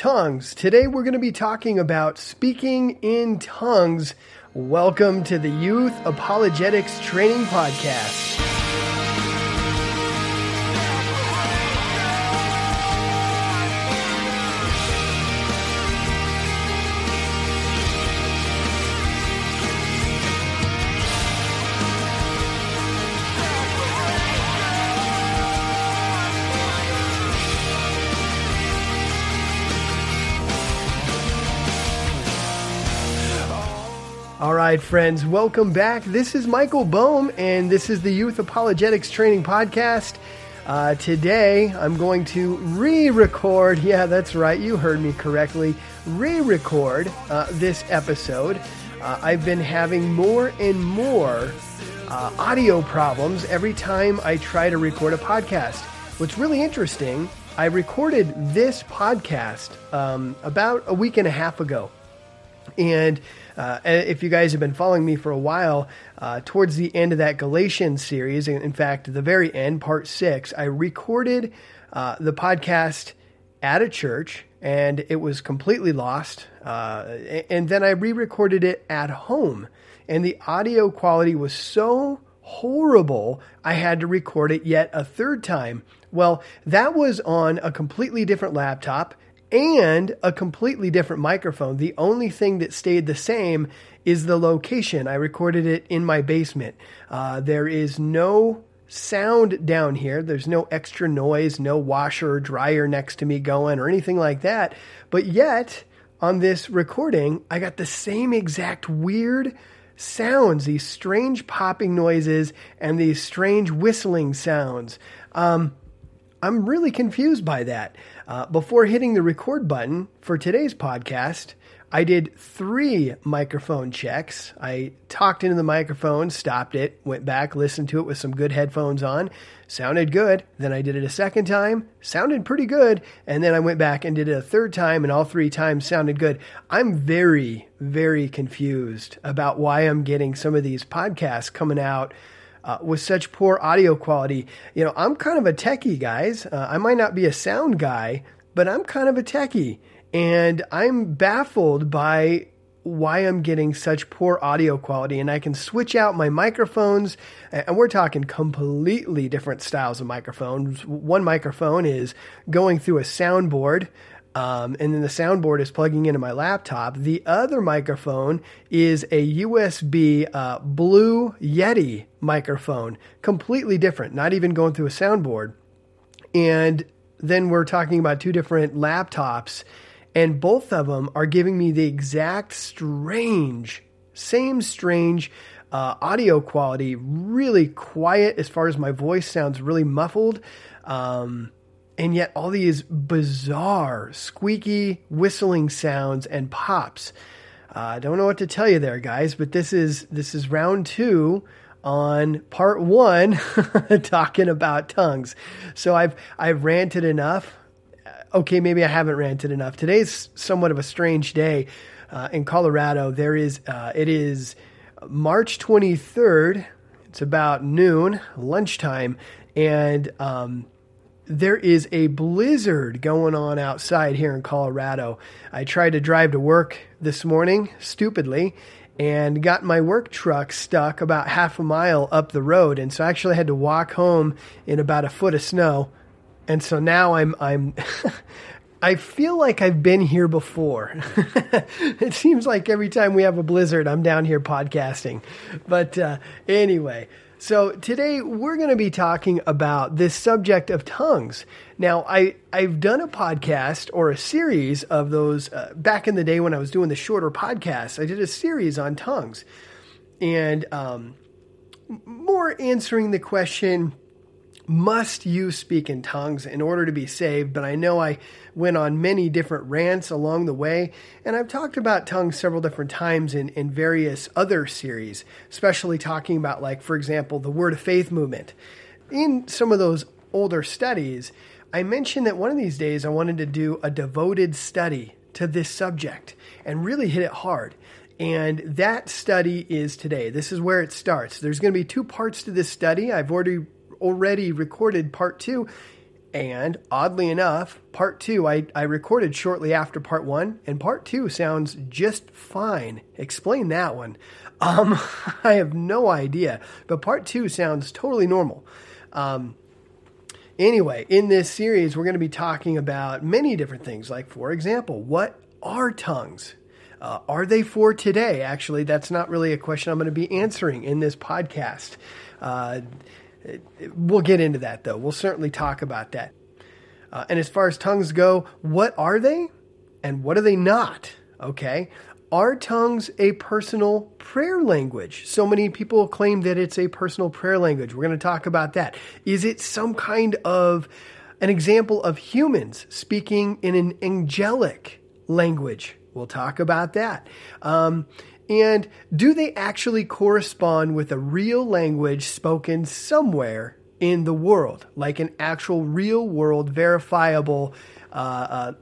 tongues. Today we're going to be talking about speaking in tongues. Welcome to the Youth Apologetics Training Podcast. All right, friends, welcome back. This is Michael Boehm, and this is the Youth Apologetics Training Podcast. Today, I'm going to re-record, you heard me correctly, this episode. I've been having more and more audio problems every time I try to record a podcast. What's really interesting, I recorded this podcast about a week and a half ago. And if you guys have been following me for a while, towards the end of that Galatians series, in fact, the very end, part 6, I recorded the podcast at a church, and it was completely lost. And then I re-recorded it at home, and the audio quality was so horrible, I had to record it yet a third time. Well, that was on a completely different laptop and a completely different microphone. The only thing that stayed the same is the location. I recorded it in my basement. There is no sound down here. There's no extra noise, no washer or dryer next to me going or anything like that. But yet, on this recording, I got the same exact weird sounds, these strange popping noises and these strange whistling sounds. I'm really confused by that. Before hitting the record button for today's podcast, I did 3 microphone checks. I talked into the microphone, stopped it, went back, listened to it with some good headphones on. Sounded good. Then I did it a second time. Sounded pretty good. And then I went back and did it a third time, and all 3 times sounded good. I'm very, very confused about why I'm getting some of these podcasts coming out with such poor audio quality. You know, I'm kind of a techie, guys. I might not be a sound guy, but I'm kind of a techie. And I'm baffled by why I'm getting such poor audio quality. And I can switch out my microphones. And we're talking completely different styles of microphones. One microphone is going through a soundboard. And then the soundboard is plugging into my laptop. The other microphone is a USB Blue Yeti microphone, completely different, not even going through a soundboard. And then we're talking about 2 different laptops, and both of them are giving me the exact same strange audio quality, really quiet as far as my voice sounds, really muffled. And yet all these bizarre, squeaky, whistling sounds and pops. I don't know what to tell you there, guys, but this is round 2 on part 1 talking about tongues. So I've ranted enough. Okay, maybe I haven't ranted enough. Today's somewhat of a strange day in Colorado. It is March 23rd. It's about noon, lunchtime, and there is a blizzard going on outside here in Colorado. I tried to drive to work this morning, stupidly, and got my work truck stuck about half a mile up the road. And so I actually had to walk home in about a foot of snow. And so now I'm I feel like I've been here before. It seems like every time we have a blizzard, I'm down here podcasting. But anyway. So today we're going to be talking about this subject of tongues. Now, I've done a podcast or a series of those back in the day when I was doing the shorter podcasts. I did a series on tongues and more answering the question, must you speak in tongues in order to be saved? But I know I went on many different rants along the way, and I've talked about tongues several different times in various other series, especially talking about, like, for example, the Word of Faith movement. In some of those older studies, I mentioned that one of these days I wanted to do a devoted study to this subject and really hit it hard. And that study is today. This is where it starts. There's going to be 2 parts to this study. I've already recorded part 2, And oddly enough, part two, I recorded shortly after part one, and part two sounds just fine. Explain that one. I have no idea, but part two sounds totally normal. Anyway, in this series, we're going to be talking about many different things. Like, for example, what are tongues? Are they for today? Actually, that's not really a question I'm going to be answering in this podcast. We'll get into that, though. We'll certainly talk about that. And as far as tongues go, what are they and what are they not? Okay. Are tongues a personal prayer language? So many people claim that it's a personal prayer language. We're going to talk about that. Is it some kind of an example of humans speaking in an angelic language? We'll talk about that. And do they actually correspond with a real language spoken somewhere in the world, like an actual real world verifiable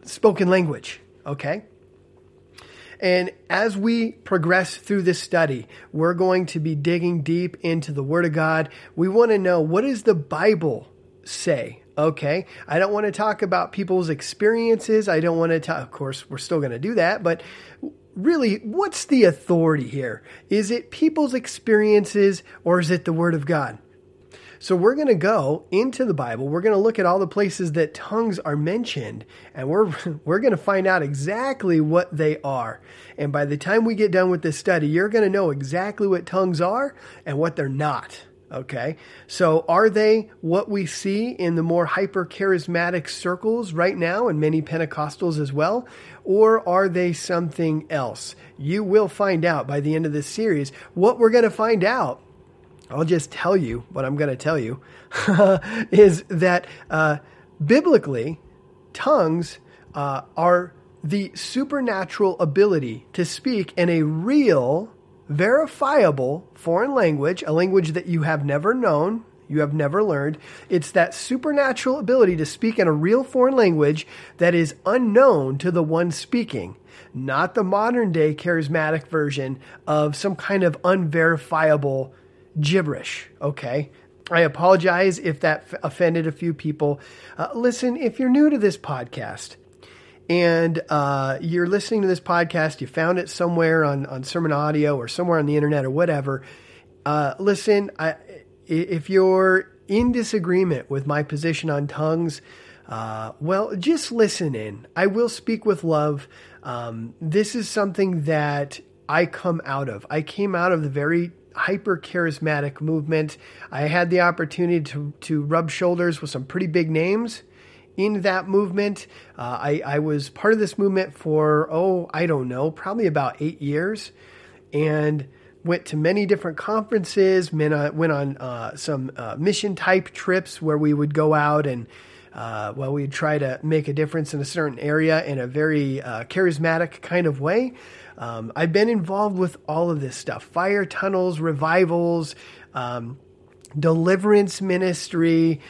spoken language? Okay. And as we progress through this study, we're going to be digging deep into the Word of God. We want to know, what does the Bible say? Okay, I don't want to talk about people's experiences. I don't want to talk, of course, we're still going to do that, but really, what's the authority here? Is it people's experiences or is it the Word of God? So we're going to go into the Bible. We're going to look at all the places that tongues are mentioned, and we're going to find out exactly what they are. And by the time we get done with this study, you're going to know exactly what tongues are and what they're not. Okay, so are they what we see in the more hyper-charismatic circles right now, and many Pentecostals as well, or are they something else? You will find out by the end of this series. What we're going to find out, I'll just tell you what I'm going to tell you, is that biblically, tongues are the supernatural ability to speak in a real, verifiable foreign language, a language that you have never known, you have never learned. It's that supernatural ability to speak in a real foreign language that is unknown to the one speaking, not the modern day charismatic version of some kind of unverifiable gibberish. Okay. I apologize if that offended a few people. Listen, if you're new to this podcast, and you're listening to this podcast, you found it somewhere on Sermon Audio or somewhere on the internet or whatever, listen, if you're in disagreement with my position on tongues, well, just listen in. I will speak with love. This is something that I come out of. I came out of the very hyper-charismatic movement. I had the opportunity to rub shoulders with some pretty big names in that movement. I was part of this movement for, probably about 8 years, and went to many different conferences, went on some mission-type trips where we would go out and, we'd try to make a difference in a certain area in a very charismatic kind of way. I've been involved with all of this stuff, fire tunnels, revivals, deliverance ministry,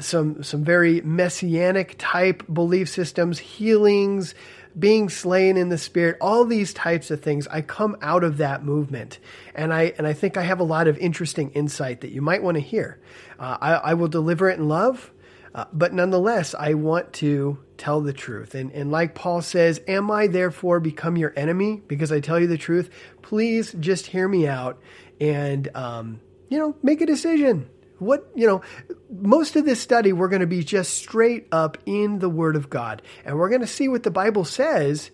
some very messianic type belief systems, healings, being slain in the spirit, all these types of things. I come out of that movement, and I think I have a lot of interesting insight that you might want to hear. I will deliver it in love, but nonetheless, I want to tell the truth. And like Paul says, am I therefore become your enemy because I tell you the truth? Please just hear me out and make a decision. Most of this study, we're going to be just straight up in the Word of God, and we're going to see what the Bible says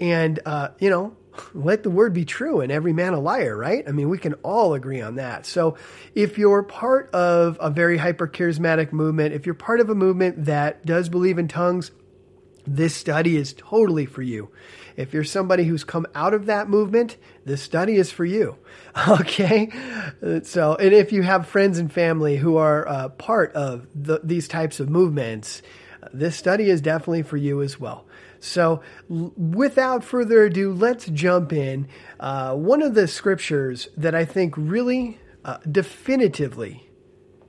and, let the word be true and every man a liar, right? I mean, we can all agree on that. So if you're part of a very hyper-charismatic movement, if you're part of a movement that does believe in tongues, this study is totally for you. If you're somebody who's come out of that movement, this study is for you. Okay? So, and if you have friends and family who are part of these types of movements, this study is definitely for you as well. So without further ado, let's jump in. One of the scriptures that I think really definitively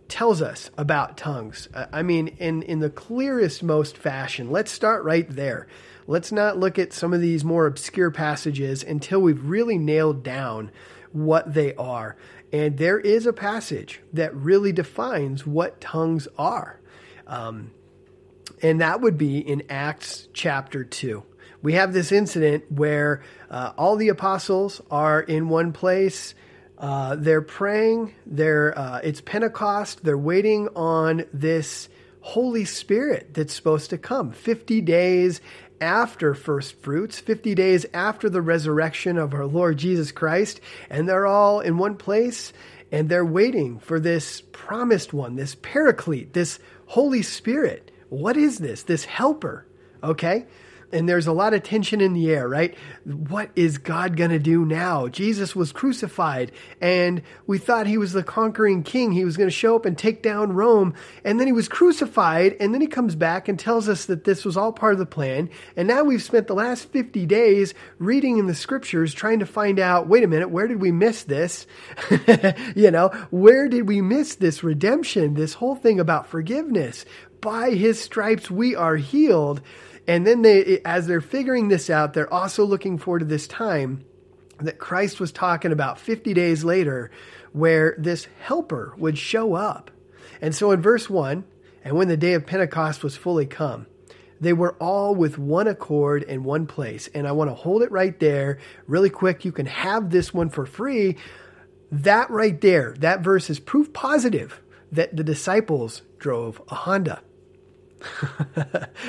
tells us about tongues, in the clearest, most fashion. Let's start right there. Let's not look at some of these more obscure passages until we've really nailed down what they are. And there is a passage that really defines what tongues are. and that would be in Acts chapter 2. We have this incident where all the apostles are in one place. They're praying. It's Pentecost. They're waiting on this Holy Spirit that's supposed to come 50 days after first fruits, 50 days after the resurrection of our Lord Jesus Christ. And they're all in one place and they're waiting for this promised one, this paraclete, this Holy Spirit. What is this? This helper. Okay. And there's a lot of tension in the air, right? What is God going to do now? Jesus was crucified and we thought he was the conquering king. He was going to show up and take down Rome. And then he was crucified. And then he comes back and tells us that this was all part of the plan. And now we've spent the last 50 days reading in the scriptures, trying to find out, wait a minute, where did we miss this? Where did we miss this redemption? This whole thing about forgiveness. By his stripes, we are healed. And then as they're figuring this out, they're also looking forward to this time that Christ was talking about 50 days later, where this helper would show up. And so in verse 1, and when the day of Pentecost was fully come, they were all with one accord in one place. And I want to hold it right there really quick. You can have this one for free. That right there, that verse is proof positive that the disciples drove a Honda.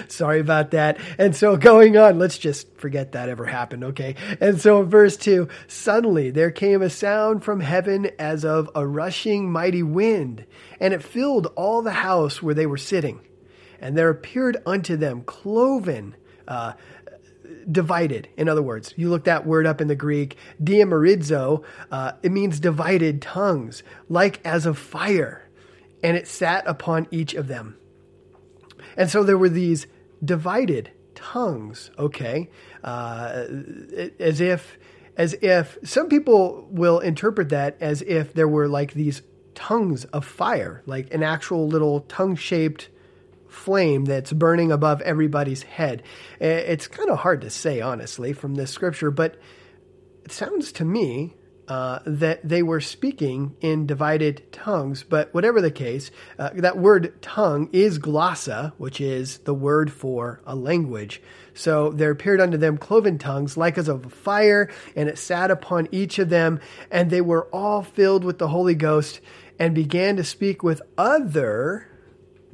Sorry about that. And so going on, let's just forget that ever happened, okay? And so in verse 2, suddenly there came a sound from heaven as of a rushing mighty wind, and it filled all the house where they were sitting. And there appeared unto them cloven, divided. In other words, you look that word up in the Greek, diamorizo, it means divided tongues, like as of fire. And it sat upon each of them. And so there were these divided tongues, okay, as if some people will interpret that as if there were like these tongues of fire, like an actual little tongue-shaped flame that's burning above everybody's head. It's kind of hard to say, honestly, from this scripture, but it sounds to me that they were speaking in divided tongues. But whatever the case, that word tongue is glossa, which is the word for a language. So there appeared unto them cloven tongues like as of a fire, and it sat upon each of them, and they were all filled with the Holy Ghost and began to speak with other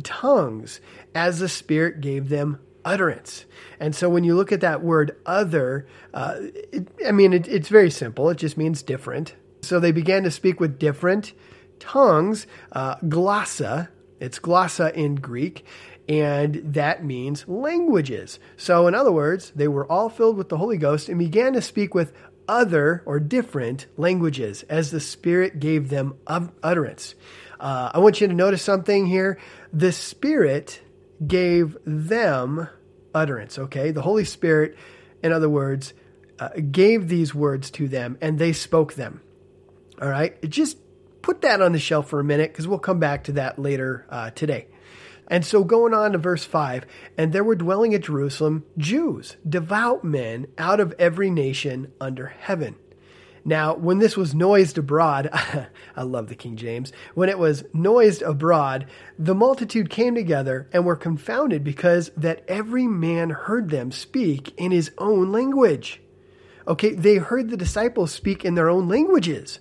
tongues as the Spirit gave them utterance. And so when you look at that word other, it's very simple. It just means different. So they began to speak with different tongues, glossa. It's glossa in Greek, and that means languages. So in other words, they were all filled with the Holy Ghost and began to speak with other or different languages as the Spirit gave them utterance. I want you to notice something here. The Spirit gave them utterance, okay? The Holy Spirit, in other words, gave these words to them, and they spoke them, all right? Just put that on the shelf for a minute, because we'll come back to that later today. And so going on to verse 5, and there were dwelling at Jerusalem Jews, devout men, out of every nation under heaven. Now, when this was noised abroad, I love the King James, when it was noised abroad, the multitude came together and were confounded because that every man heard them speak in his own language. Okay, they heard the disciples speak in their own languages.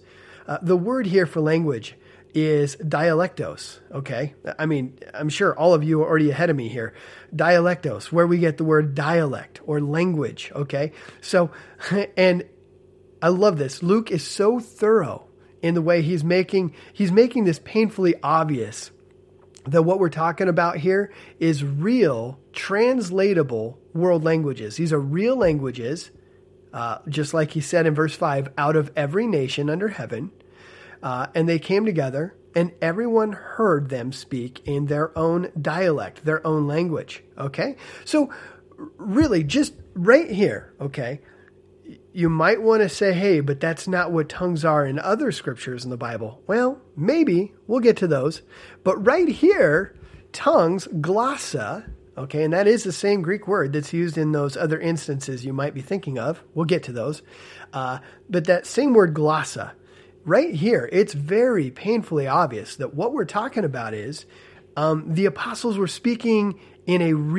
The word here for language is dialectos, okay? I mean, I'm sure all of you are already ahead of me here. Dialectos, where we get the word dialect or language, okay? So, and I love this. Luke is so thorough in the way he's making this painfully obvious that what we're talking about here is real, translatable world languages. These are real languages, just like he said in verse 5, out of every nation under heaven. And they came together, and everyone heard them speak in their own dialect, their own language, okay? So really, just right here, okay, you might want to say, hey, but that's not what tongues are in other scriptures in the Bible. Well, maybe we'll get to those. But right here, tongues, glossa, okay, and that is the same Greek word that's used in those other instances you might be thinking of. We'll get to those. But that same word glossa, right here, it's very painfully obvious that what we're talking about is the apostles were speaking in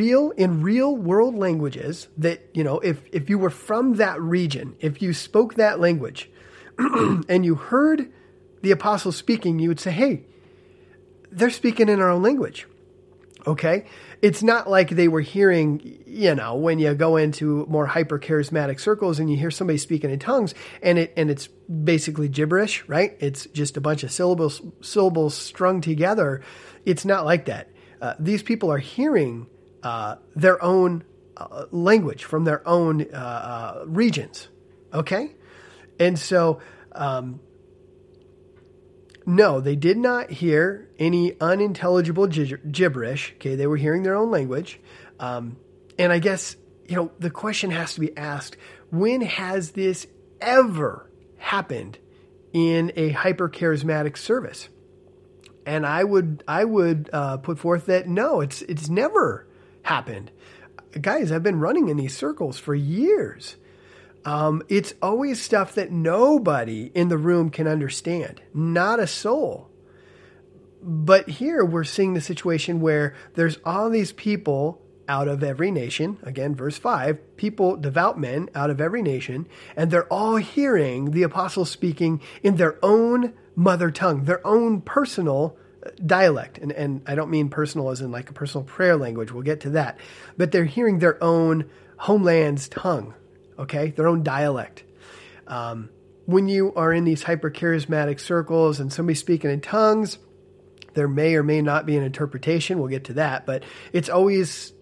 real world languages that, you know, if you were from that region, if you spoke that language and you heard the apostles speaking, you would say, hey, they're speaking in our own language. Okay. It's not like they were hearing, you know, when you go into more hyper charismatic circles and you hear somebody speaking in tongues and it's basically gibberish, right? It's just a bunch of syllables strung together. It's not like that. These people are hearing their own language from their own regions. Okay. And so, no, they did not hear any unintelligible gibberish. Okay, they were hearing their own language. And I guess, you know, the question has to be asked, when has this ever happened in a hyper-charismatic service? And I would put forth that, no, it's never happened. Guys, I've been running in these circles for years. It's always stuff that nobody in the room can understand, not a soul. But here we're seeing the situation where there's all these people out of every nation, again, verse 5, people, devout men out of every nation, and they're all hearing the apostles speaking in their own mother tongue, their own personal dialect. And I don't mean personal as in like a personal prayer language. We'll get to that. But they're hearing their own homeland's tongue. Okay, their own dialect. When you are in these hyper-charismatic circles and somebody's speaking in tongues, there may or may not be an interpretation. We'll get to that, but it's always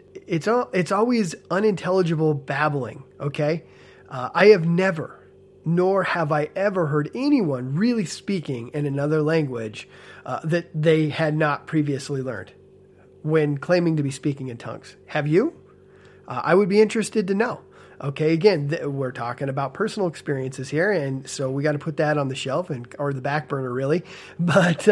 unintelligible babbling. Okay, I have never, nor have I ever heard anyone really speaking in another language that they had not previously learned when claiming to be speaking in tongues. Have you? I would be interested to know. Okay, again, we're talking about personal experiences here, and so we got to put that on the shelf or the back burner, really. But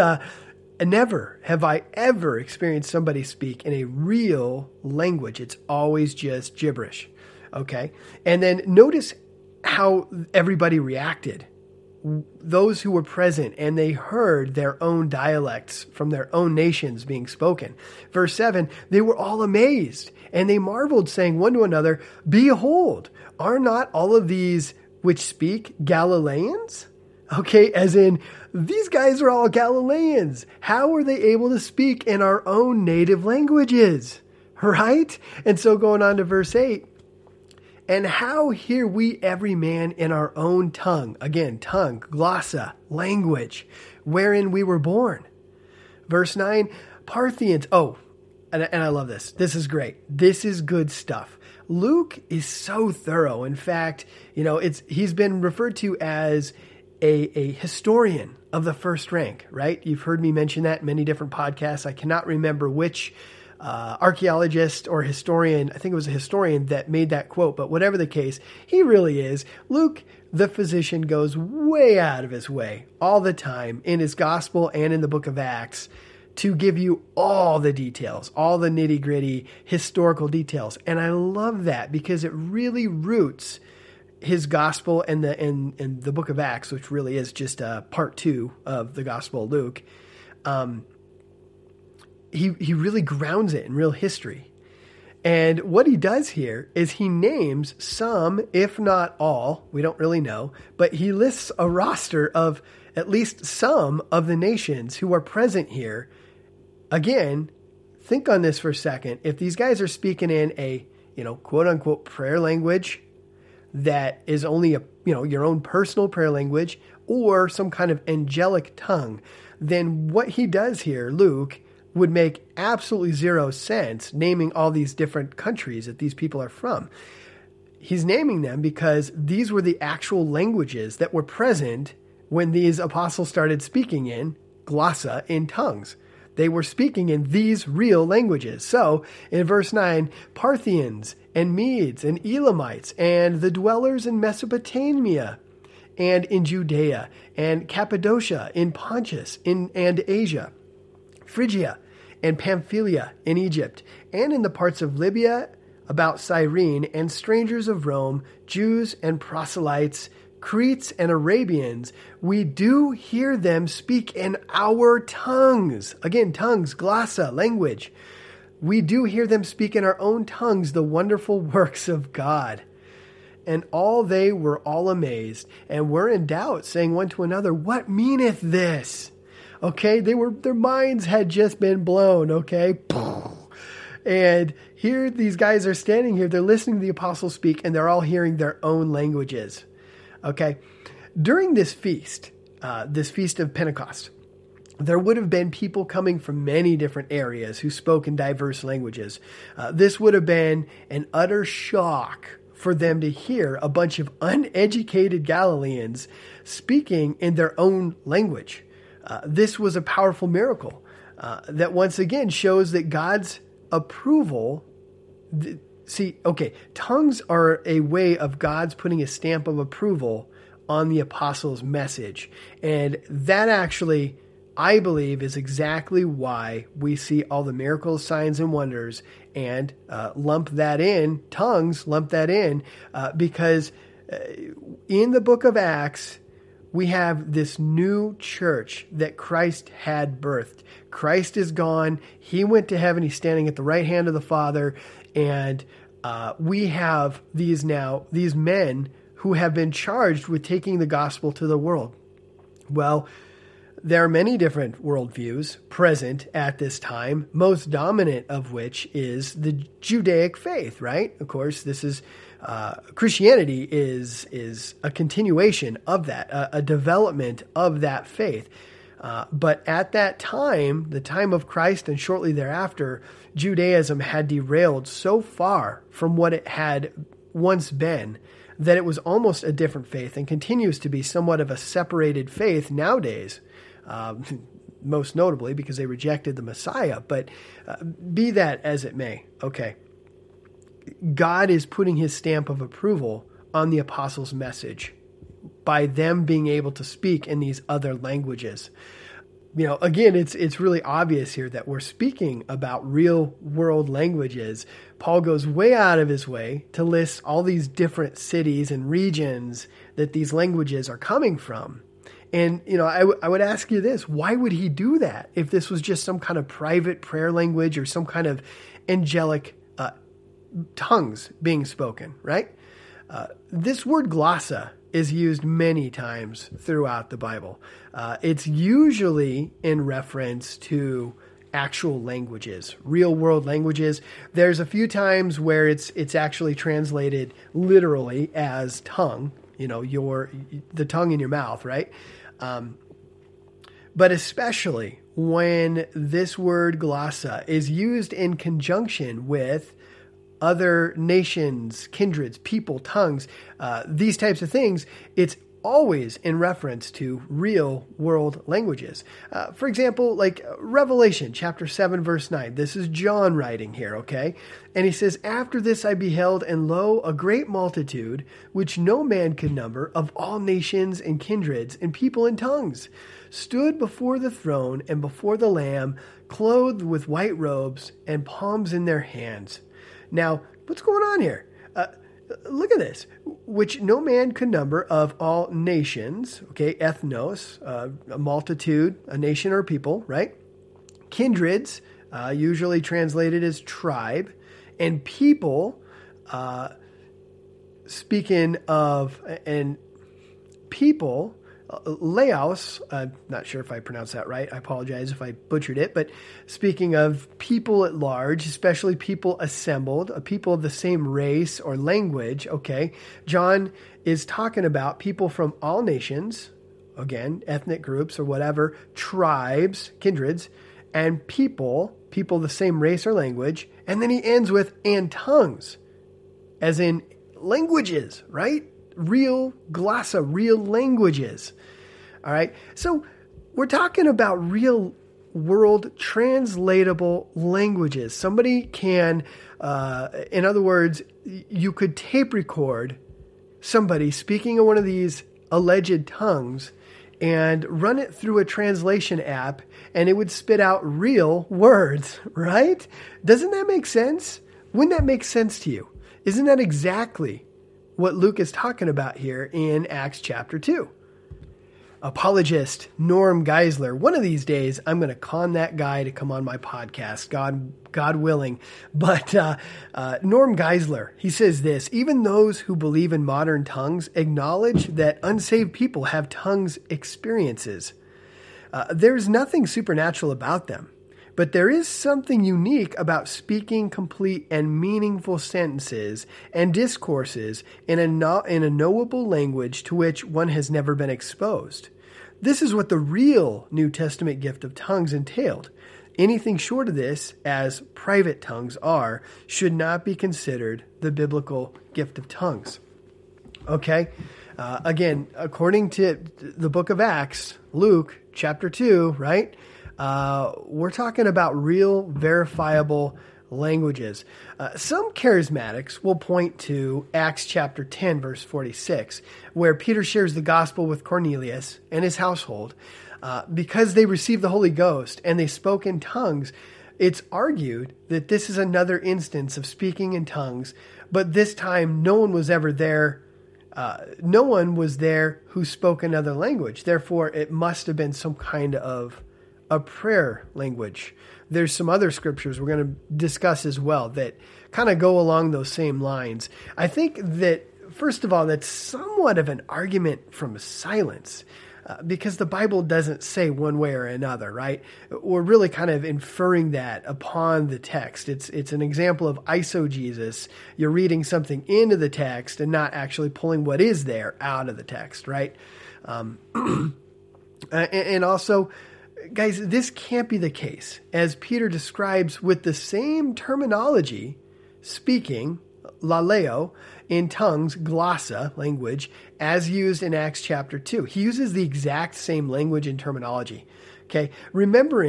never have I ever experienced somebody speak in a real language. It's always just gibberish, okay? And then notice how everybody reacted. Those who were present, and they heard their own dialects from their own nations being spoken. Verse 7, they were all amazed, and they marveled, saying one to another, behold, are not all of these which speak Galileans? Okay, as in, these guys are all Galileans. How are they able to speak in our own native languages? Right? And so going on to verse 8, and how hear we every man in our own tongue? Again, tongue, glossa, language, wherein we were born. Verse 9, Parthians. Oh, and I love this. This is great. This is good stuff. Luke is so thorough. In fact, you know, he's been referred to as a historian of the first rank, right? You've heard me mention that in many different podcasts. I cannot remember which archaeologist or historian, I think it was a historian that made that quote, but whatever the case, he really is. Luke, the physician, goes way out of his way all the time in his gospel and in the book of Acts to give you all the details, all the nitty gritty historical details. And I love that because it really roots his gospel and the book of Acts, which really is just a part two of the gospel of Luke. He really grounds it in real history. And what he does here is he names some, if not all, we don't really know, but he lists a roster of at least some of the nations who are present here. Again, think on this for a second. If these guys are speaking in a, you know, quote unquote prayer language that is only a, you know, your own personal prayer language or some kind of angelic tongue, then what he does here, Luke, would make absolutely zero sense naming all these different countries that these people are from. He's naming them because these were the actual languages that were present when these apostles started speaking in glossa, in tongues. They were speaking in these real languages. So in verse 9, Parthians and Medes and Elamites and the dwellers in Mesopotamia and in Judea and Cappadocia, in Pontus, and Asia, Phrygia, and Pamphylia in Egypt, and in the parts of Libya about Cyrene, and strangers of Rome, Jews and proselytes, Cretes and Arabians, we do hear them speak in our tongues. Again, tongues, glossa, language. we do hear them speak in our own tongues the wonderful works of God. And all they were all amazed and were in doubt, saying one to another, what meaneth this? Okay, their minds had just been blown, okay? And here these guys are standing here, they're listening to the apostles speak, and they're all hearing their own languages, okay? During this feast of Pentecost, there would have been people coming from many different areas who spoke in diverse languages. This would have been an utter shock for them to hear a bunch of uneducated Galileans speaking in their own language. This was a powerful miracle that once again shows that God's approval. Tongues are a way of God's putting a stamp of approval on the apostles' message. And that actually, I believe, is exactly why we see all the miracles, signs, and wonders and lump that in, because in the book of Acts, we have this new church that Christ had birthed. Christ is gone. He went to heaven. He's standing at the right hand of the Father. And we have these men who have been charged with taking the gospel to the world. Well, there are many different worldviews present at this time, most dominant of which is the Judaic faith, right? Of course, this is Christianity is a continuation of that, a development of that faith. But at that time, the time of Christ and shortly thereafter, Judaism had derailed so far from what it had once been that it was almost a different faith and continues to be somewhat of a separated faith nowadays. Most notably because they rejected the Messiah, but be that as it may, okay, God is putting his stamp of approval on the apostles' message by them being able to speak in these other languages. You know, again, it's really obvious here that we're speaking about real world languages. Paul goes way out of his way to list all these different cities and regions that these languages are coming from. And, you know, I would ask you this, why would he do that if this was just some kind of private prayer language or some kind of angelic tongues being spoken, right? This word glossa is used many times throughout the Bible. It's usually in reference to actual languages, real world languages. There's a few times where it's actually translated literally as tongue, you know, the tongue in your mouth, right? But especially when this word glossa is used in conjunction with other nations, kindreds, people, tongues, these types of things, it's always in reference to real world languages. For example, like Revelation chapter 7, verse 9, this is John writing here, okay? And he says, after this I beheld, and lo, a great multitude, which no man could number, of all nations and kindreds and people and tongues, stood before the throne and before the Lamb, clothed with white robes and palms in their hands. Now, what's going on here? Look at this, which no man could number, of all nations, okay, ethnos, a multitude, a nation or people, right? Kindreds, usually translated as tribe, and people, laos, I'm not sure if I pronounced that right. I apologize if I butchered it, but speaking of people at large, especially people assembled, a people of the same race or language, okay, John is talking about people from all nations, again, ethnic groups or whatever, tribes, kindreds, and people of the same race or language, and then he ends with, and tongues, as in languages, right? Real glossa, real languages. All right. So we're talking about real world translatable languages. Somebody can, in other words, you could tape record somebody speaking in one of these alleged tongues and run it through a translation app and it would spit out real words, right? Doesn't that make sense? Wouldn't that make sense to you? Isn't that exactly what Luke is talking about here in Acts chapter 2? apologist Norm Geisler. One of these days, I'm going to con that guy to come on my podcast, God willing. But Norm Geisler, he says this: even those who believe in modern tongues acknowledge that unsaved people have tongues experiences. There's nothing supernatural about them, but there is something unique about speaking complete and meaningful sentences and discourses in a knowable language to which one has never been exposed. This is what the real New Testament gift of tongues entailed. Anything short of this, as private tongues are, should not be considered the biblical gift of tongues. Okay? Again, according to the book of Acts, Luke chapter 2, right? We're talking about real, verifiable languages. Some charismatics will point to Acts chapter 10, verse 46, where Peter shares the gospel with Cornelius and his household. Because they received the Holy Ghost and they spoke in tongues, it's argued that this is another instance of speaking in tongues, but this time no one was ever there. No one was there who spoke another language. Therefore, it must have been some kind of a prayer language. There's some other scriptures we're going to discuss as well that kind of go along those same lines. I think that, first of all, that's somewhat of an argument from silence, because the Bible doesn't say one way or another, right? We're really kind of inferring that upon the text. It's an example of eisegesis. You're reading something into the text and not actually pulling what is there out of the text, right? And also, guys, this can't be the case. As Peter describes with the same terminology, speaking, laleo, in tongues, glossa, language, as used in Acts chapter 2. He uses the exact same language and terminology. Okay, remember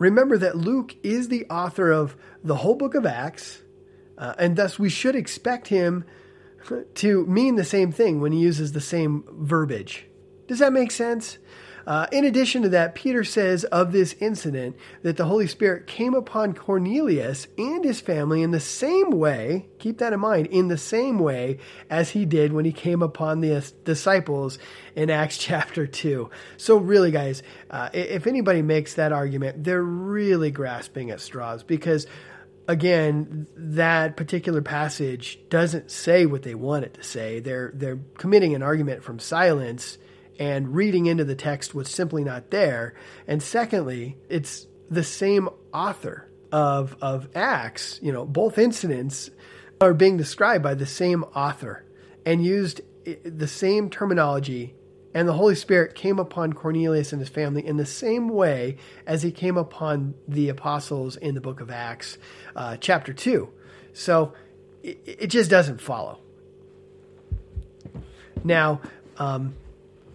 that Luke is the author of the whole book of Acts, and thus we should expect him to mean the same thing when he uses the same verbiage. Does that make sense? In addition to that, Peter says of this incident that the Holy Spirit came upon Cornelius and his family in the same way, keep that in mind, in the same way as he did when he came upon the disciples in Acts chapter 2. So really, guys, if anybody makes that argument, they're really grasping at straws because, again, that particular passage doesn't say what they want it to say. They're committing an argument from silence and reading into the text was simply not there. And secondly, it's the same author of Acts. You know, both incidents are being described by the same author and used the same terminology. And the Holy Spirit came upon Cornelius and his family in the same way as he came upon the apostles in the book of Acts, chapter 2. So it just doesn't follow. Now,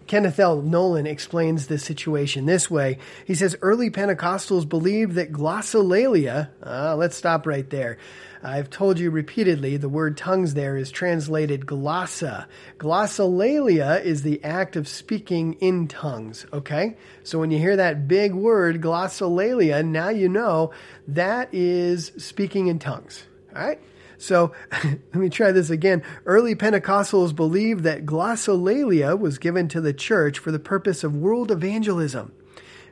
Kenneth L. Nolan explains this situation this way. He says, early Pentecostals believed that glossolalia, let's stop right there. I've told you repeatedly, the word tongues there is translated glossa. Glossolalia is the act of speaking in tongues, okay? So when you hear that big word, glossolalia, now you know that is speaking in tongues, all right? So let me try this again. Early Pentecostals believed that glossolalia was given to the church for the purpose of world evangelism.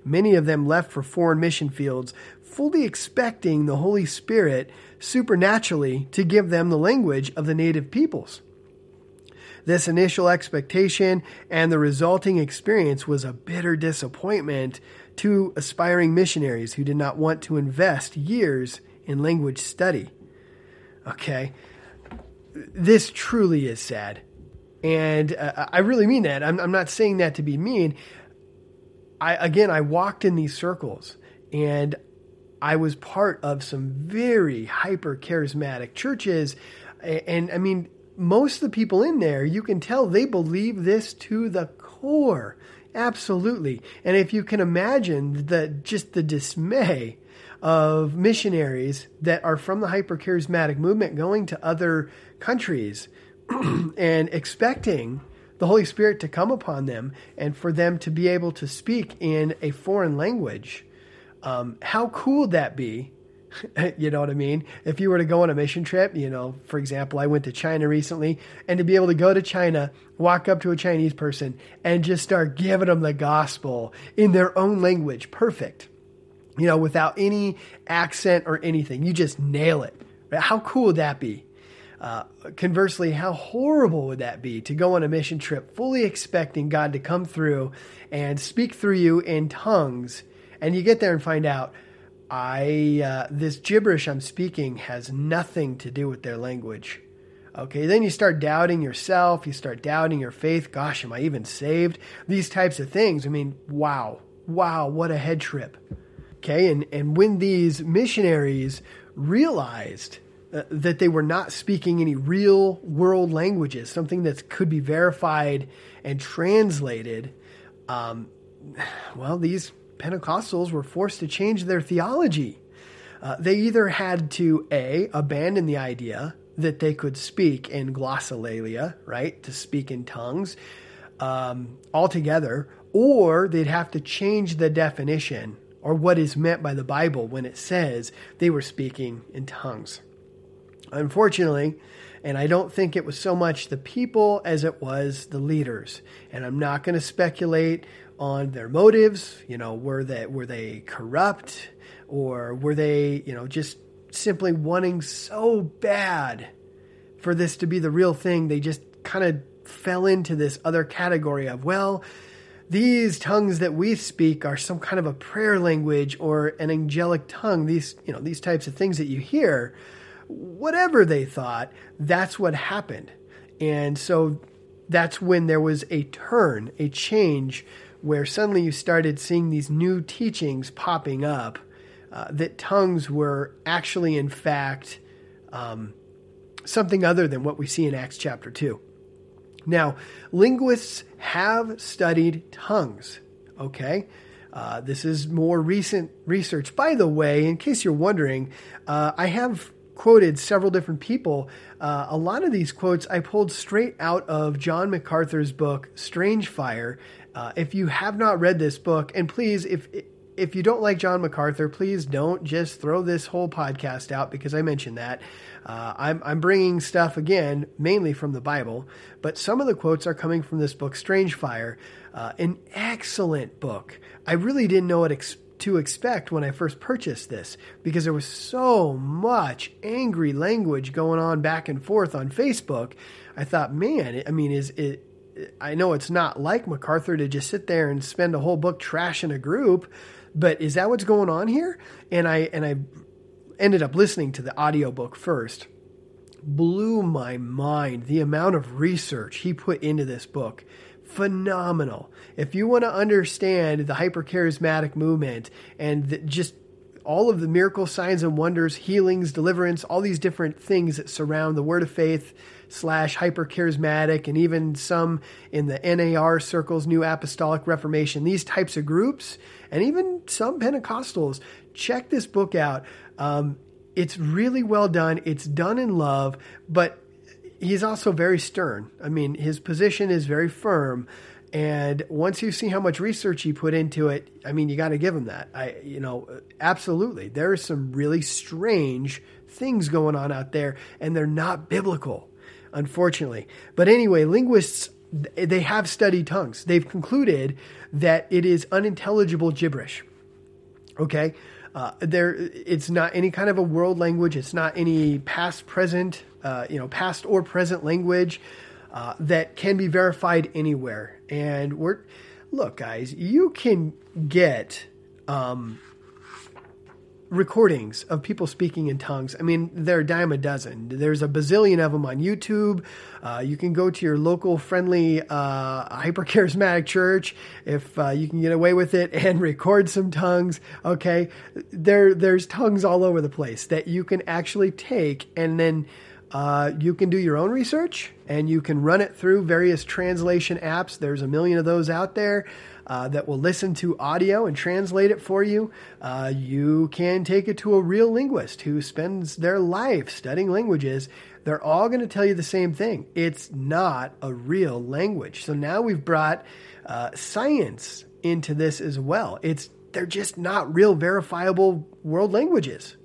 Many of them left for foreign mission fields, fully expecting the Holy Spirit supernaturally to give them the language of the native peoples. This initial expectation and the resulting experience was a bitter disappointment to aspiring missionaries who did not want to invest years in language study. Okay, this truly is sad, and I really mean that. I'm not saying that to be mean. I walked in these circles, and I was part of some very hyper-charismatic churches, and I mean, most of the people in there, you can tell they believe this to the core, absolutely. And if you can imagine the dismay of missionaries that are from the hyper-charismatic movement going to other countries and expecting the Holy Spirit to come upon them and for them to be able to speak in a foreign language. How cool would that be You know what I mean? If you were to go on a mission trip, you know, for example, I went to China recently, and to be able to go to China, walk up to a Chinese person and just start giving them the gospel in their own language. Perfect. You know, without any accent or anything, you just nail it. How cool would that be? Conversely, how horrible would that be to go on a mission trip fully expecting God to come through and speak through you in tongues, and you get there and find out, this gibberish I'm speaking has nothing to do with their language. Okay, then you start doubting yourself, you start doubting your faith. Gosh, am I even saved? These types of things. I mean, wow, what a head trip. Okay, and when these missionaries realized that they were not speaking any real world languages, something that could be verified and translated, these Pentecostals were forced to change their theology. They either had to, A, abandon the idea that they could speak in glossolalia, right, to speak in tongues altogether, or they'd have to change the definition or what is meant by the Bible when it says they were speaking in tongues. Unfortunately, and I don't think it was so much the people as it was the leaders. And I'm not going to speculate on their motives. You know, were they corrupt, or were they, you know, just simply wanting so bad for this to be the real thing? They just kind of fell into this other category of, well, these tongues that we speak are some kind of a prayer language or an angelic tongue. These types of things that you hear. Whatever they thought, that's what happened. And so that's when there was a turn, a change, where suddenly you started seeing these new teachings popping up that tongues were actually, in fact, something other than what we see in Acts chapter 2. Now, linguists have studied tongues, okay? This is more recent research. By the way, in case you're wondering, I have quoted several different people. A lot of these quotes I pulled straight out of John MacArthur's book, Strange Fire. If you have not read this book, and please, if you don't like John MacArthur, please don't just throw this whole podcast out because I mentioned that. I'm bringing stuff, again, mainly from the Bible, but some of the quotes are coming from this book, Strange Fire, an excellent book. I really didn't know what to expect when I first purchased this, because there was so much angry language going on back and forth on Facebook. I thought, man, I mean, I know it's not like MacArthur to just sit there and spend a whole book trashing a group, but is that what's going on here? And I ended up listening to the audiobook first. Blew my mind the amount of research he put into this book. Phenomenal. If you want to understand the hypercharismatic movement and just all of the miracle signs and wonders, healings, deliverance, all these different things that surround the Word of Faith / hypercharismatic, and even some in the NAR circles, New Apostolic Reformation, these types of groups, and even some Pentecostals, check this book out. It's really well done. It's done in love, but he's also very stern. I mean, his position is very firm. And once you see how much research he put into it, I mean, you got to give him that. Absolutely. There are some really strange things going on out there, and they're not biblical, unfortunately. But anyway, linguists, they have studied tongues. They've concluded that it is unintelligible gibberish. Okay. It's not any kind of a world language. It's not any past or present language that can be verified anywhere. And look, guys, you can get recordings of people speaking in tongues. I mean, they're a dime a dozen. There's a bazillion of them on YouTube. You can go to your local friendly hyper-charismatic church if you can get away with it and record some tongues. Okay, there's tongues all over the place that you can actually take, and then you can do your own research, and you can run it through various translation apps. There's a million of those out there that will listen to audio and translate it for you. You can take it to a real linguist who spends their life studying languages. They're all going to tell you the same thing. It's not a real language. So now we've brought science into this as well. They're just not real verifiable world languages.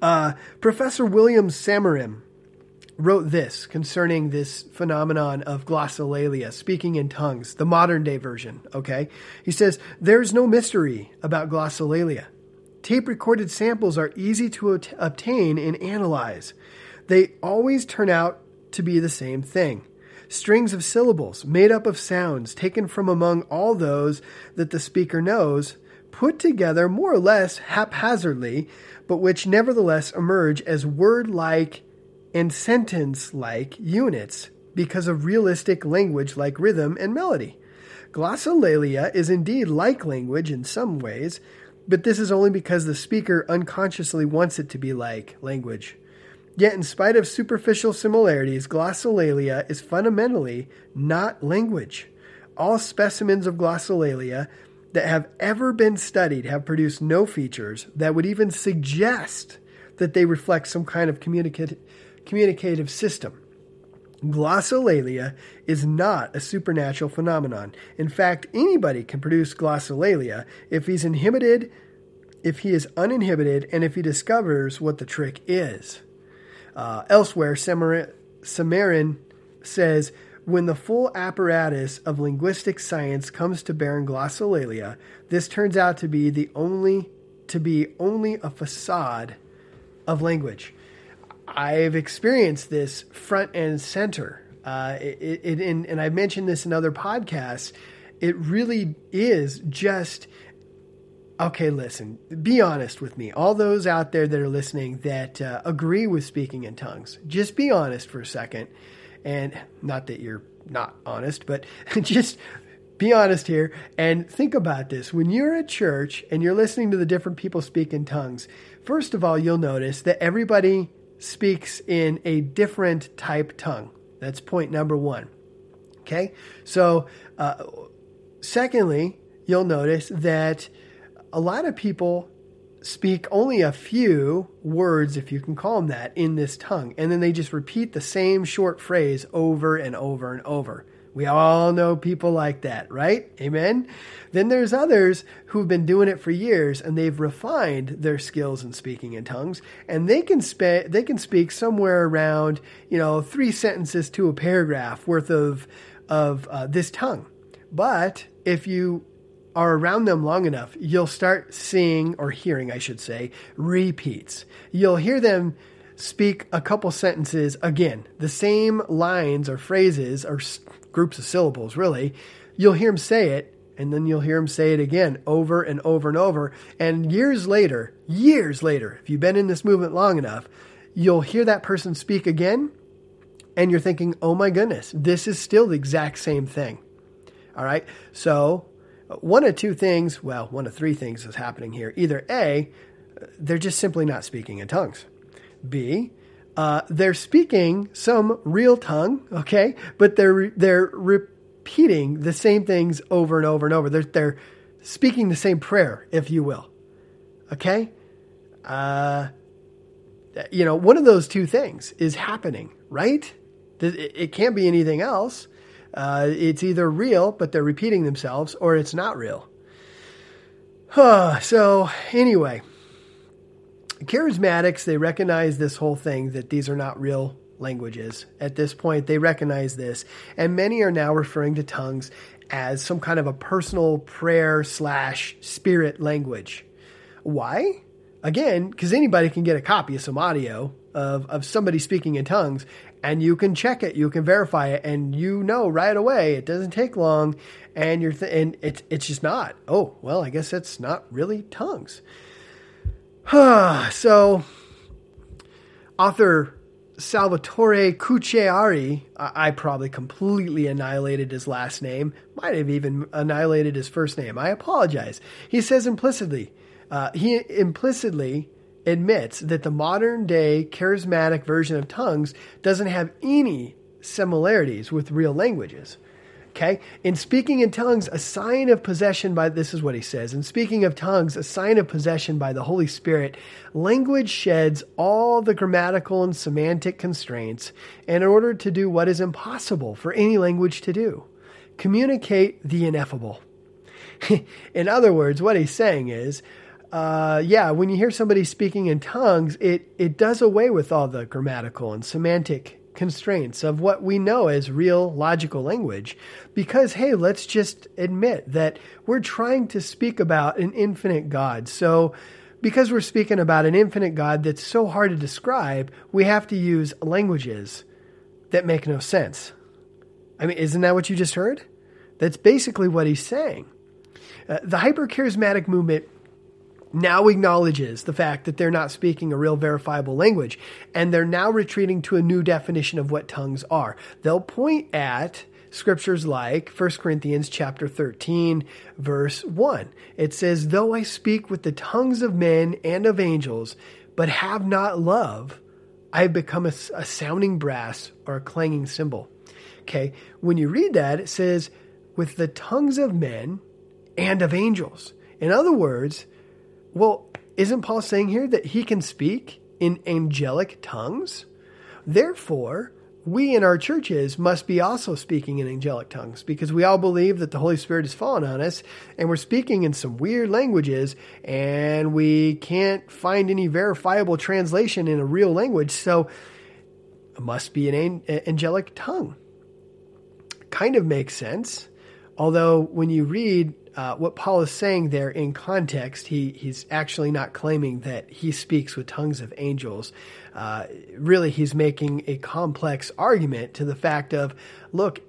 Professor William Samarin wrote this concerning this phenomenon of glossolalia, speaking in tongues, the modern day version, okay? He says, there's no mystery about glossolalia. Tape-recorded samples are easy to obtain and analyze. They always turn out to be the same thing. Strings of syllables made up of sounds taken from among all those that the speaker knows, put together more or less haphazardly, but which nevertheless emerge as word-like and sentence-like units because of realistic language like rhythm and melody. Glossolalia is indeed like language in some ways, but this is only because the speaker unconsciously wants it to be like language. Yet in spite of superficial similarities, glossolalia is fundamentally not language. All specimens of glossolalia that have ever been studied have produced no features that would even suggest that they reflect some kind of communicative system. Glossolalia is not a supernatural phenomenon. In fact, anybody can produce glossolalia if he is uninhibited, and if he discovers what the trick is. Elsewhere, Samarin says, when the full apparatus of linguistic science comes to bear in glossolalia, this turns out to be only a facade of language. I've experienced this front and center, and I've mentioned this in other podcasts. It really is just, okay, listen, be honest with me. All those out there that are listening that agree with speaking in tongues, just be honest for a second. And not that you're not honest, but just be honest here and think about this. When you're at church and you're listening to the different people speak in tongues, first of all, you'll notice that everybody speaks in a different type tongue. That's point number one. Okay? So, secondly, you'll notice that a lot of people speak only a few words, if you can call them that, in this tongue. And then they just repeat the same short phrase over and over and over. We all know people like that, right? Amen? Then there's others who've been doing it for years, and they've refined their skills in speaking in tongues, and they can speak somewhere around, three sentences to a paragraph worth of this tongue. But if you are around them long enough, you'll start hearing repeats. You'll hear them speak a couple sentences again. The same lines or phrases or groups of syllables, really. You'll hear them say it, and then you'll hear them say it again over and over and over. And years later, if you've been in this movement long enough, you'll hear that person speak again, and you're thinking, oh my goodness, this is still the exact same thing. All right? So one of three things is happening here. Either A, they're just simply not speaking in tongues. B, they're speaking some real tongue, okay, but they're repeating the same things over and over and over. They're speaking the same prayer, if you will, okay? One of those two things is happening, right? It can't be anything else. It's either real, but they're repeating themselves, or it's not real. So anyway, charismatics, they recognize this whole thing that these are not real languages. At this point, they recognize this, and many are now referring to tongues as some kind of a personal prayer / spirit language. Why? Again, because anybody can get a copy of some audio of somebody speaking in tongues, and you can check it, you can verify it, and right away, it doesn't take long, and it's just not. Oh, well, I guess that's not really tongues. So, author Salvatore Cucchiari, I probably completely annihilated his last name, might have even annihilated his first name. I apologize. He says he implicitly admits that the modern-day charismatic version of tongues doesn't have any similarities with real languages. Okay? In speaking in tongues, a sign of possession by the Holy Spirit, language sheds all the grammatical and semantic constraints in order to do what is impossible for any language to do: communicate the ineffable. In other words, what he's saying is, when you hear somebody speaking in tongues, it does away with all the grammatical and semantic constraints of what we know as real logical language, because, hey, let's just admit that we're trying to speak about an infinite God. So because we're speaking about an infinite God that's so hard to describe, we have to use languages that make no sense. I mean, isn't that what you just heard? That's basically what he's saying. The hypercharismatic movement now acknowledges the fact that they're not speaking a real verifiable language, and they're now retreating to a new definition of what tongues are. They'll point at scriptures like 1 Corinthians chapter 13, verse 1. It says, "Though I speak with the tongues of men and of angels, but have not love, I have become a sounding brass or a clanging cymbal." Okay, when you read that, it says, with the tongues of men and of angels. In other words, well, isn't Paul saying here that he can speak in angelic tongues? Therefore, we in our churches must be also speaking in angelic tongues, because we all believe that the Holy Spirit has fallen on us and we're speaking in some weird languages and we can't find any verifiable translation in a real language. So it must be an angelic tongue. Kind of makes sense. Although when you read what Paul is saying there in context, he's actually not claiming that he speaks with tongues of angels. Really, he's making a complex argument to the fact of, look,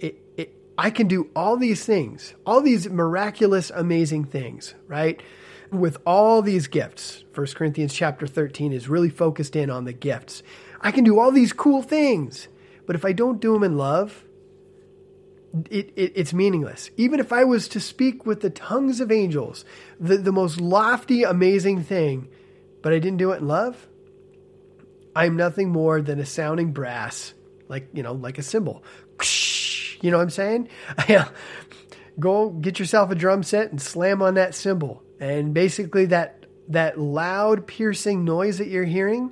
I can do all these things, all these miraculous, amazing things, right? With all these gifts. 1 Corinthians chapter 13 is really focused in on the gifts. I can do all these cool things, but if I don't do them in love, it's meaningless. Even if I was to speak with the tongues of angels, the most lofty, amazing thing, but I didn't do it in love, I'm nothing more than a sounding brass, like a cymbal. You know what I'm saying? Go get yourself a drum set and slam on that cymbal. And basically that loud, piercing noise that you're hearing,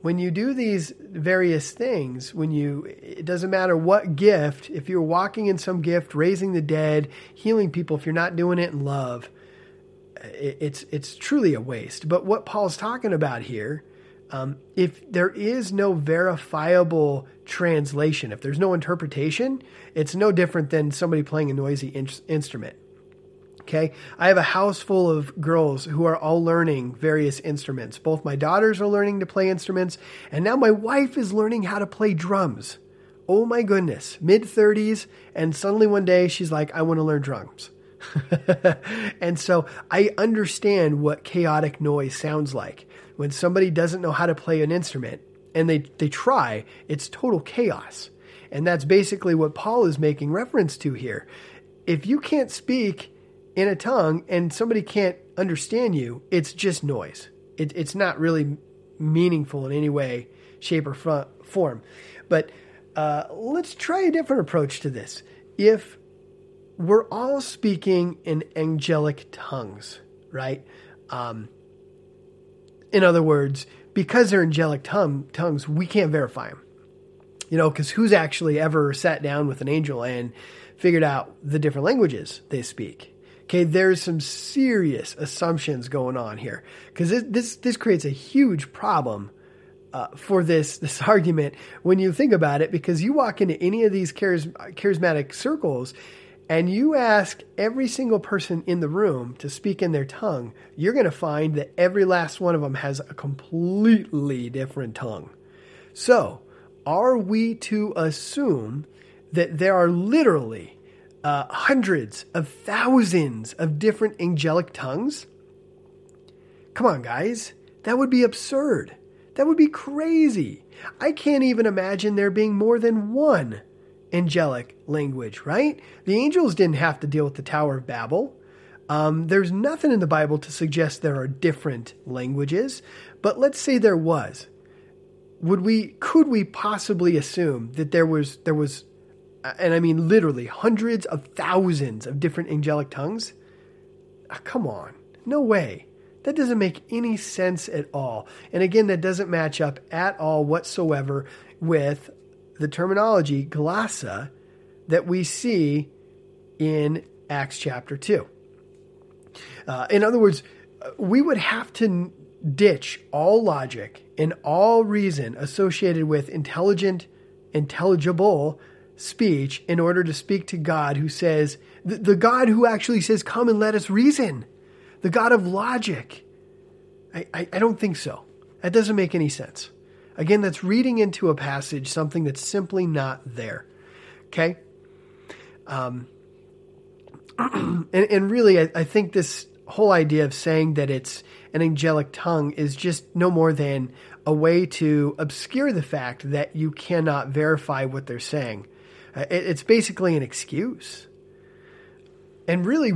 when you do these various things, it doesn't matter what gift, if you're walking in some gift, raising the dead, healing people, if you're not doing it in love, it's truly a waste. But what Paul's talking about here, if there is no verifiable translation, if there's no interpretation, it's no different than somebody playing a noisy instrument. Okay, I have a house full of girls who are all learning various instruments. Both my daughters are learning to play instruments, and now my wife is learning how to play drums. Oh my goodness, mid-30s, and suddenly one day she's like, I want to learn drums. And so I understand what chaotic noise sounds like. When somebody doesn't know how to play an instrument, and they try, it's total chaos. And that's basically what Paul is making reference to here. If you can't speak in a tongue and somebody can't understand you, it's just noise. It's not really meaningful in any way, shape, or form. But let's try a different approach to this. If we're all speaking in angelic tongues, right? In other words, because they're angelic tongues, we can't verify them. Because who's actually ever sat down with an angel and figured out the different languages they speak? Okay, there's some serious assumptions going on here, because this creates a huge problem for this argument when you think about it, because you walk into any of these charismatic circles and you ask every single person in the room to speak in their tongue, you're going to find that every last one of them has a completely different tongue. So are we to assume that there are literally hundreds of thousands of different angelic tongues? Come on, guys. That would be absurd. That would be crazy. I can't even imagine there being more than one angelic language, right? The angels didn't have to deal with the Tower of Babel. There's nothing in the Bible to suggest there are different languages, but let's say there was. Could we possibly assume that there was and I mean literally hundreds of thousands of different angelic tongues? Come on. No way. That doesn't make any sense at all. And again, that doesn't match up at all whatsoever with the terminology glossa that we see in Acts chapter 2. In other words, we would have to ditch all logic and all reason associated with intelligent, intelligible speech in order to speak to God who says, the God who actually says, come and let us reason, the God of logic. I don't think so. That doesn't make any sense. Again, that's reading into a passage something that's simply not there. Okay? And really, I think this whole idea of saying that it's an angelic tongue is just no more than a way to obscure the fact that you cannot verify what they're saying. It's basically an excuse. And really,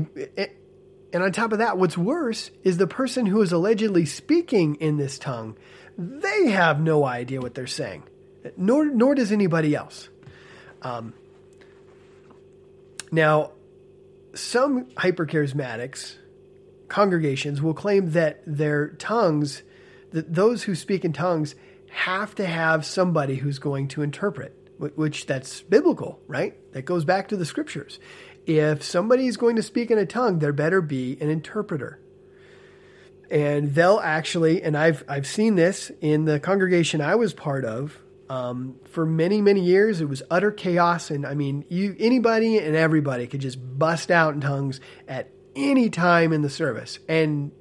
and on top of that, what's worse is the person who is allegedly speaking in this tongue, they have no idea what they're saying, nor does anybody else. Now, some hypercharismatics congregations will claim that their tongues, that those who speak in tongues have to have somebody who's going to interpret, which that's biblical, right? That goes back to the scriptures. If somebody is going to speak in a tongue, there better be an interpreter. And they'll actually, and I've seen this in the congregation I was part of, for many, many years, it was utter chaos. And I mean, anybody and everybody could just bust out in tongues at any time in the service. And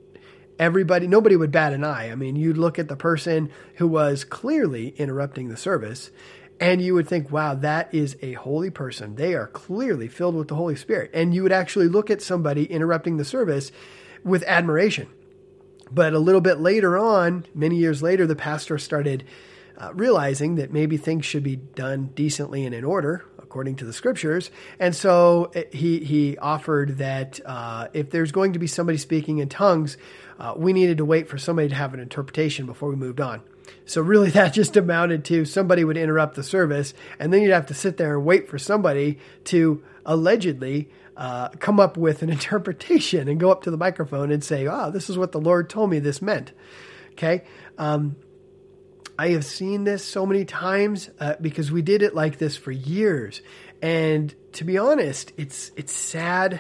nobody would bat an eye. I mean, you'd look at the person who was clearly interrupting the service and you would think, wow, that is a holy person. They are clearly filled with the Holy Spirit. And you would actually look at somebody interrupting the service with admiration. But a little bit later on, many years later, the pastor started realizing that maybe things should be done decently and in order according to the scriptures. And so he offered that if there's going to be somebody speaking in tongues, we needed to wait for somebody to have an interpretation before we moved on. So really that just amounted to somebody would interrupt the service and then you'd have to sit there and wait for somebody to allegedly come up with an interpretation and go up to the microphone and say, oh, this is what the Lord told me this meant. Okay. I have seen this so many times because we did it like this for years. And to be honest, it's sad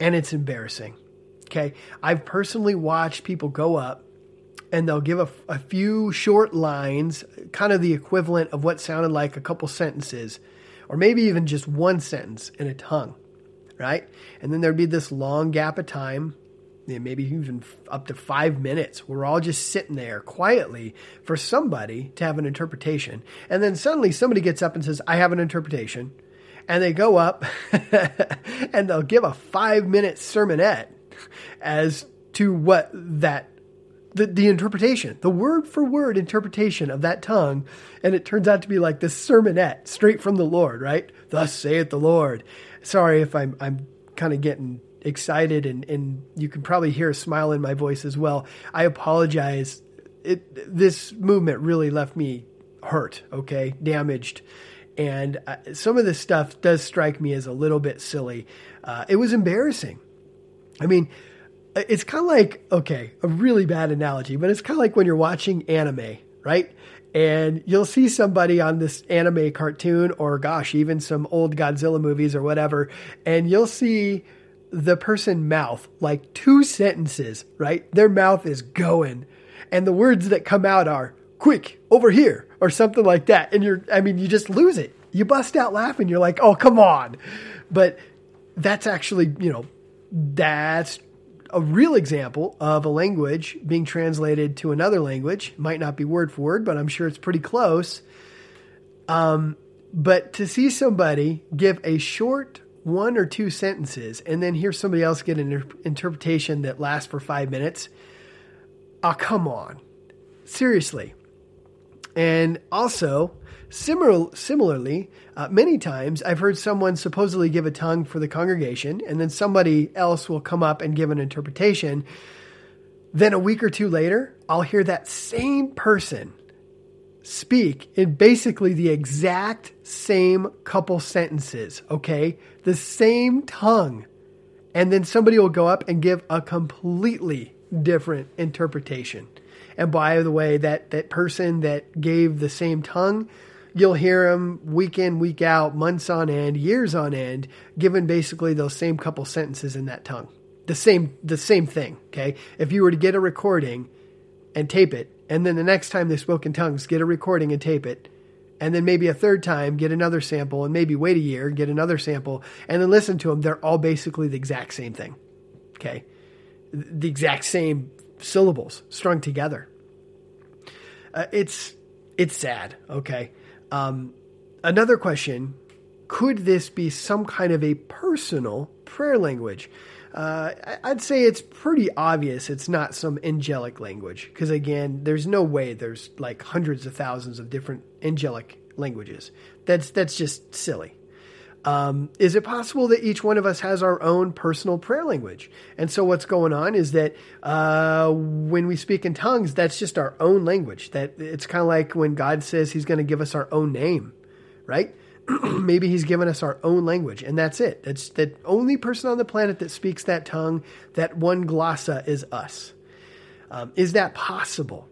and it's embarrassing. Okay. I've personally watched people go up and they'll give a few short lines, kind of the equivalent of what sounded like a couple sentences or maybe even just one sentence in a tongue, right? And then there'd be this long gap of time, maybe even up to 5 minutes. We're all just sitting there quietly for somebody to have an interpretation. And then suddenly somebody gets up and says, I have an interpretation. And they go up and they'll give a 5-minute sermonette as to what the interpretation, the word for word interpretation of that tongue. And it turns out to be like this sermonette straight from the Lord, right? Thus saith the Lord. Sorry if I'm kind of getting excited, and you can probably hear a smile in my voice as well. I apologize. This movement really left me hurt, okay, damaged. And some of this stuff does strike me as a little bit silly. It was embarrassing. I mean, it's kind of like, okay, a really bad analogy, but it's kind of like when you're watching anime, right? And you'll see somebody on this anime cartoon or, gosh, even some old Godzilla movies or whatever, and you'll see the person mouth like two sentences, right? Their mouth is going. And the words that come out are quick over here or something like that. And you just lose it. You bust out laughing. You're like, oh, come on. But that's actually, that's a real example of a language being translated to another language. Might not be word for word, but I'm sure it's pretty close. But to see somebody give a short one or two sentences and then hear somebody else get an interpretation that lasts for 5 minutes. Oh, come on. Seriously. And also, similarly, many times I've heard someone supposedly give a tongue for the congregation and then somebody else will come up and give an interpretation. Then a week or two later, I'll hear that same person speak in basically the exact same couple sentences, okay? The same tongue. And then somebody will go up and give a completely different interpretation. And by the way, that person that gave the same tongue, you'll hear them week in, week out, months on end, years on end, given basically those same couple sentences in that tongue. The same thing, okay? If you were to get a recording and tape it, and then the next time they spoke in tongues, get a recording and tape it, and then maybe a third time, get another sample, and maybe wait a year, get another sample, and then listen to them, they're all basically the exact same thing, okay? The exact same syllables strung together. It's sad, okay? Another question, could this be some kind of a personal prayer language? I'd say it's pretty obvious it's not some angelic language, because again, there's no way there's like hundreds of thousands of different angelic languages. That's just silly. Is it possible that each one of us has our own personal prayer language? And so what's going on is that when we speak in tongues, that's just our own language. That it's kind of like when God says he's going to give us our own name, right? Maybe he's given us our own language, and that's it. That's the only person on the planet that speaks that tongue, that one glossa, is us. Is that possible?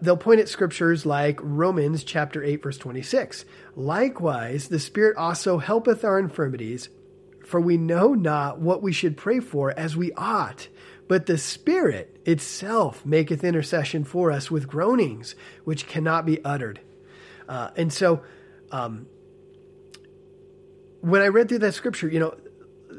They'll point at scriptures like Romans chapter 8, verse 26. Likewise, the Spirit also helpeth our infirmities, for we know not what we should pray for as we ought, but the Spirit itself maketh intercession for us with groanings, which cannot be uttered. When I read through that scripture,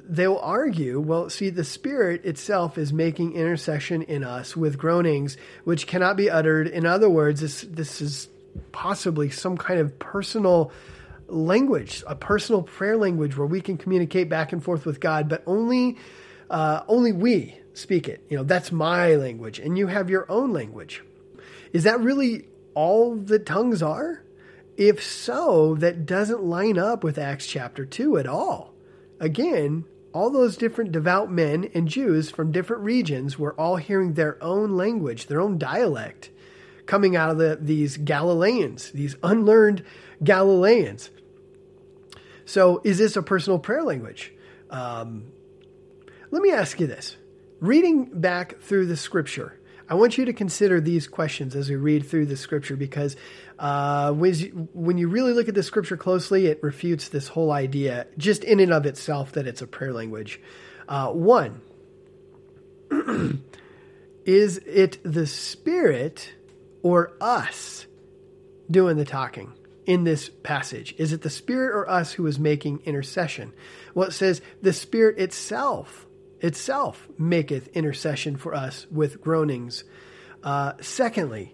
they'll argue, well, see, the Spirit itself is making intercession in us with groanings, which cannot be uttered. In other words, this is possibly some kind of personal language, a personal prayer language where we can communicate back and forth with God, but only we speak it. That's my language, and you have your own language. Is that really all that tongues are? If so, that doesn't line up with Acts chapter 2 at all. Again, all those different devout men and Jews from different regions were all hearing their own language, their own dialect, coming out of these Galileans, these unlearned Galileans. So is this a personal prayer language? Let me ask you this. Reading back through the scripture, I want you to consider these questions as we read through the scripture, because when you really look at the scripture closely, it refutes this whole idea just in and of itself that it's a prayer language. One, is it the Spirit or us doing the talking in this passage? Is it the Spirit or us who is making intercession? Well, it says the Spirit itself maketh intercession for us with groanings. Secondly,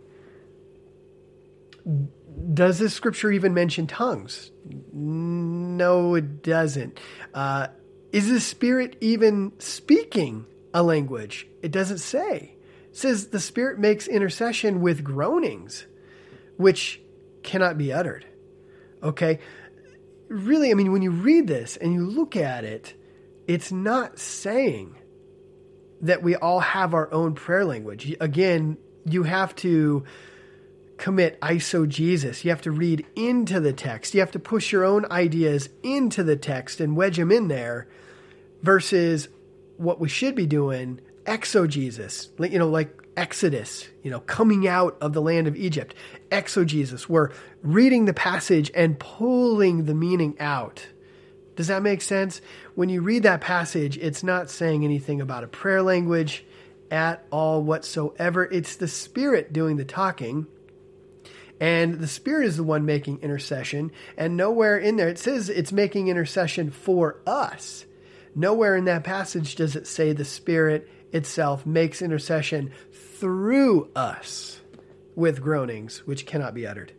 does this scripture even mention tongues? No, it doesn't. Is the Spirit even speaking a language? It doesn't say. It says the Spirit makes intercession with groanings, which cannot be uttered. Okay? Really, when you read this and you look at it, it's not saying that we all have our own prayer language. Again, you have to commit eisegesis. You have to read into the text. You have to push your own ideas into the text and wedge them in there, versus what we should be doing, exegesis, like Exodus, coming out of the land of Egypt. Exegesis, we're reading the passage and pulling the meaning out. Does that make sense? When you read that passage, it's not saying anything about a prayer language at all whatsoever. It's the Spirit doing the talking, and the Spirit is the one making intercession, and nowhere in there, it says it's making intercession for us. Nowhere in that passage does it say the Spirit itself makes intercession through us with groanings, which cannot be uttered.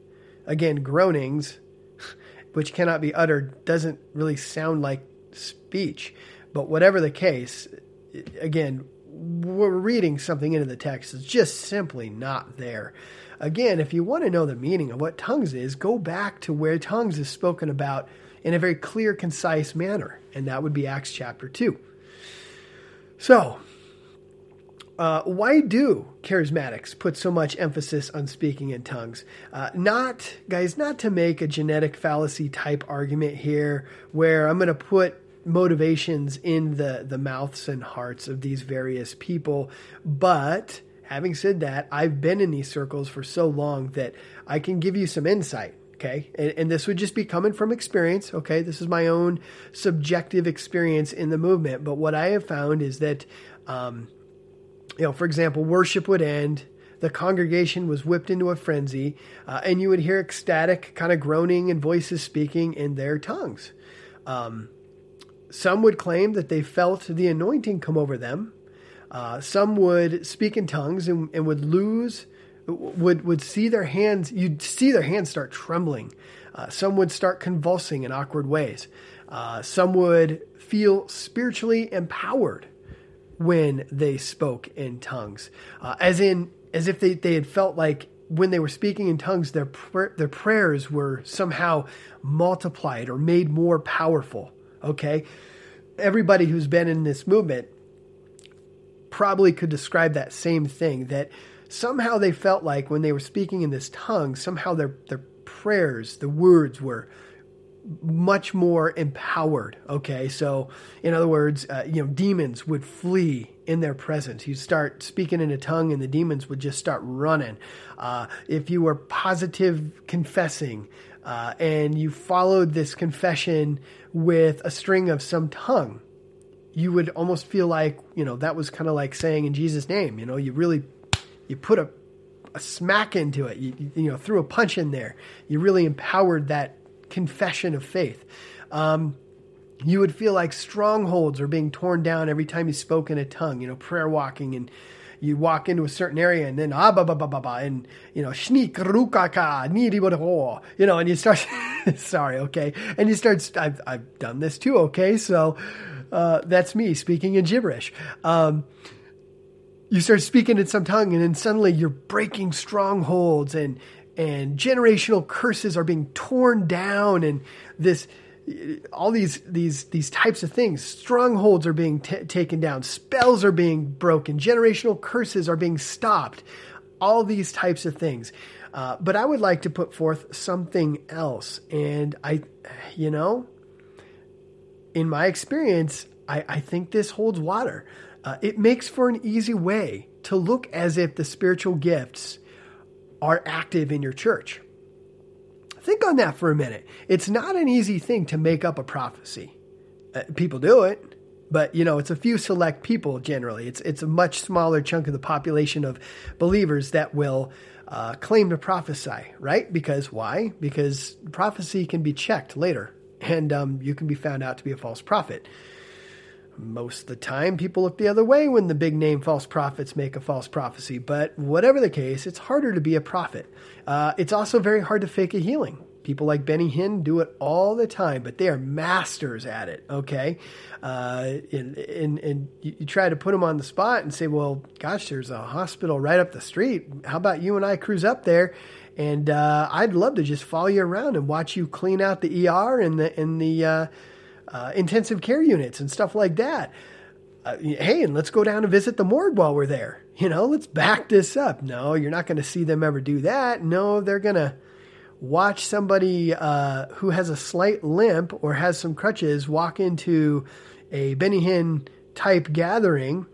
Again, groanings, which cannot be uttered, doesn't really sound like speech. But whatever the case, again, we're reading something into the text. It's just simply not there. Again, if you want to know the meaning of what tongues is, go back to where tongues is spoken about in a very clear, concise manner. And that would be Acts chapter 2. So, why do charismatics put so much emphasis on speaking in tongues? Not to make a genetic fallacy type argument here where I'm going to put motivations in the mouths and hearts of these various people. But having said that, I've been in these circles for so long that I can give you some insight. Okay. And this would just be coming from experience. Okay. This is my own subjective experience in the movement. But what I have found is that, for example, worship would end. The congregation was whipped into a frenzy, and you would hear ecstatic kind of groaning and voices speaking in their tongues. Some would claim that they felt the anointing come over them. Some would speak in tongues and would see their hands. You'd see their hands start trembling. Some would start convulsing in awkward ways. Some would feel spiritually empowered when they spoke in tongues, as if they had felt like when they were speaking in tongues, their prayers were somehow multiplied or made more powerful. Okay. Everybody who's been in this movement probably could describe that same thing, that somehow they felt like when they were speaking in this tongue, somehow their prayers, the words were much more empowered. Okay. So in other words, demons would flee in their presence. You start speaking in a tongue and the demons would just start running. If you were positive confessing, and you followed this confession with a string of some tongue, you would almost feel like, that was kind of like saying in Jesus' name, you put a smack into it. You threw a punch in there. You really empowered that confession of faith. You would feel like strongholds are being torn down every time you spoke in a tongue, prayer walking, and you walk into a certain area and then, and, shnik rukaka, niribodaho, and you start, sorry. Okay. And you start, I've done this too. Okay. So, that's me speaking in gibberish. You start speaking in some tongue and then suddenly you're breaking strongholds and generational curses are being torn down and all these types of things. Strongholds are being taken down. Spells are being broken. Generational curses are being stopped. All these types of things. But I would like to put forth something else. And in my experience, I think this holds water. It makes for an easy way to look as if the spiritual gifts are active in your church. Think on that for a minute. It's not an easy thing to make up a prophecy. People do it, but it's a few select people generally. It's a much smaller chunk of the population of believers that will claim to prophesy, right? Because why? Because prophecy can be checked later and you can be found out to be a false prophet. Most of the time, people look the other way when the big name false prophets make a false prophecy. But whatever the case, it's harder to be a prophet. It's also very hard to fake a healing. People like Benny Hinn do it all the time, but they are masters at it, okay? And you try to put them on the spot and say, well, gosh, there's a hospital right up the street. How about you and I cruise up there? And I'd love to just follow you around and watch you clean out the ER and the intensive care units and stuff like that. Hey, and let's go down and visit the morgue while we're there. Let's back this up. No, you're not going to see them ever do that. No, they're going to watch somebody who has a slight limp or has some crutches walk into a Benny Hinn type gathering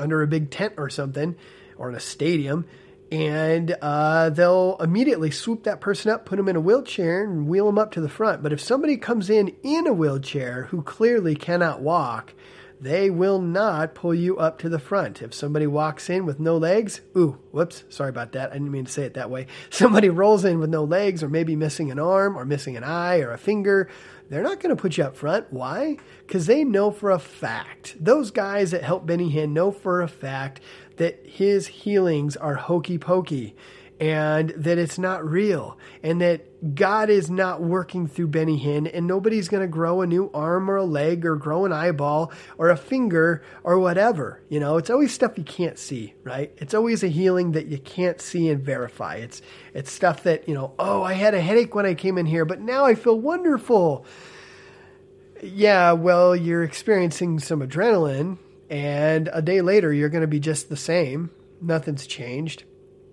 under a big tent or something, or in a stadium. And they'll immediately swoop that person up, put them in a wheelchair, and wheel them up to the front. But if somebody comes in a wheelchair who clearly cannot walk, they will not pull you up to the front. If somebody walks in with no legs, sorry about that. I didn't mean to say it that way. Somebody rolls in with no legs or maybe missing an arm or missing an eye or a finger, they're not going to put you up front. Why? Because they know for a fact. Those guys that help Benny Hinn know for a fact that his healings are hokey pokey and that it's not real and that God is not working through Benny Hinn and nobody's going to grow a new arm or a leg or grow an eyeball or a finger or whatever. It's always stuff you can't see, right? It's always a healing that you can't see and verify. It's stuff that, I had a headache when I came in here, but now I feel wonderful. Yeah, well, you're experiencing some adrenaline. And a day later, you're going to be just the same. Nothing's changed.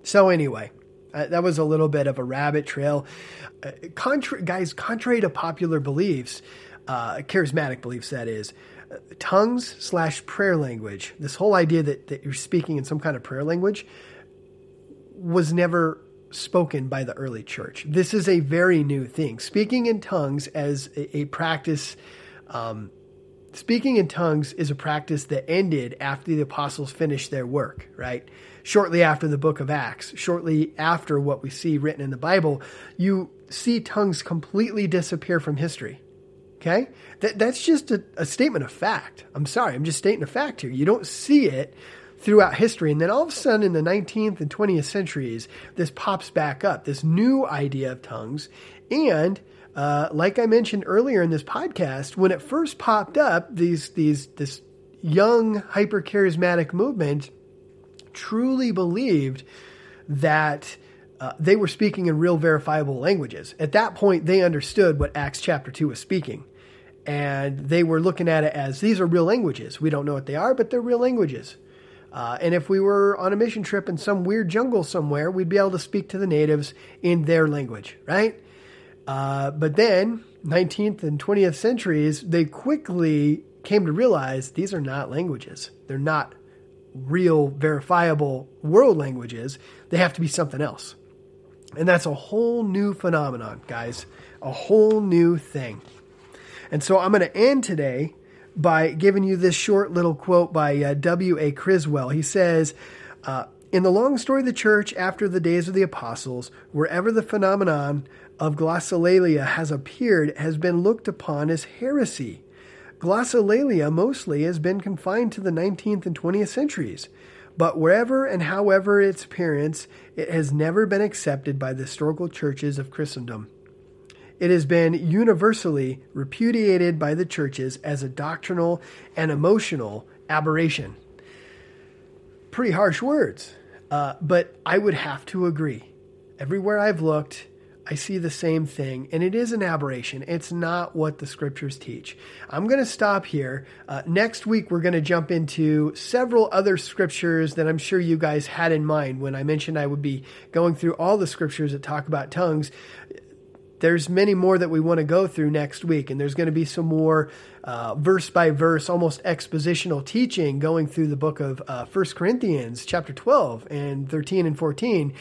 So anyway, that was a little bit of a rabbit trail. Contrary to popular beliefs, charismatic beliefs, that is, tongues / prayer language, this whole idea that you're speaking in some kind of prayer language was never spoken by the early church. This is a very new thing. Speaking in tongues as a practice, speaking in tongues is a practice that ended after the apostles finished their work, right? Shortly after the book of Acts, shortly after what we see written in the Bible, you see tongues completely disappear from history. Okay? That's just a statement of fact. I'm sorry. I'm just stating a fact here. You don't see it throughout history. And then all of a sudden in the 19th and 20th centuries, this pops back up, this new idea of tongues. And like I mentioned earlier in this podcast, when it first popped up, this young hyper-charismatic movement truly believed that they were speaking in real verifiable languages. At that point, they understood what Acts chapter 2 was speaking. And they were looking at it as, these are real languages. We don't know what they are, but they're real languages. And if we were on a mission trip in some weird jungle somewhere, we'd be able to speak to the natives in their language, right? But then, 19th and 20th centuries, they quickly came to realize these are not languages. They're not real, verifiable world languages. They have to be something else. And that's a whole new phenomenon, guys. A whole new thing. And so I'm going to end today by giving you this short little quote by W.A. Criswell. He says, in the long story of the church after the days of the apostles, wherever the phenomenon of glossolalia has appeared, has been looked upon as heresy. Glossolalia mostly has been confined to the 19th and 20th centuries, but wherever and however its appearance, it has never been accepted by the historical churches of Christendom. It has been universally repudiated by the churches as a doctrinal and emotional aberration. Pretty harsh words, but I would have to agree. Everywhere I've looked, I see the same thing, and it is an aberration. It's not what the scriptures teach. I'm going to stop here. Next week, we're going to jump into several other scriptures that I'm sure you guys had in mind when I mentioned I would be going through all the scriptures that talk about tongues. There's many more that we want to go through next week, and there's going to be some more verse by verse, almost expositional teaching going through the book of 1 Corinthians chapter 12 and 13 and 14.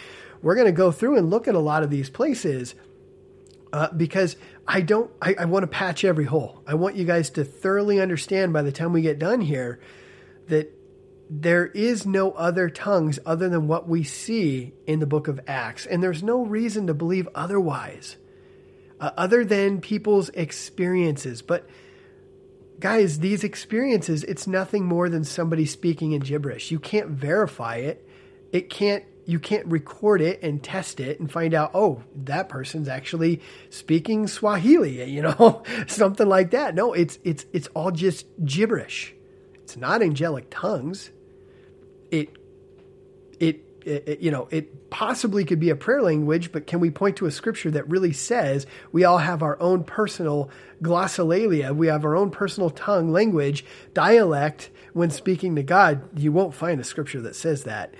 We're going to go through and look at a lot of these places because I want to patch every hole. I want you guys to thoroughly understand by the time we get done here that there is no other tongues other than what we see in the book of Acts, and there's no reason to believe otherwise. Other than people's experiences. But guys, these experiences, it's nothing more than somebody speaking in gibberish. You can't verify it. You can't record it and test it and find out, oh, that person's actually speaking Swahili, you know, something like that. No, it's all just gibberish. It's not angelic tongues. It possibly could be a prayer language, but can we point to a scripture that really says we all have our own personal glossolalia? We have our own personal tongue, language, dialect when speaking to God. You won't find a scripture that says that.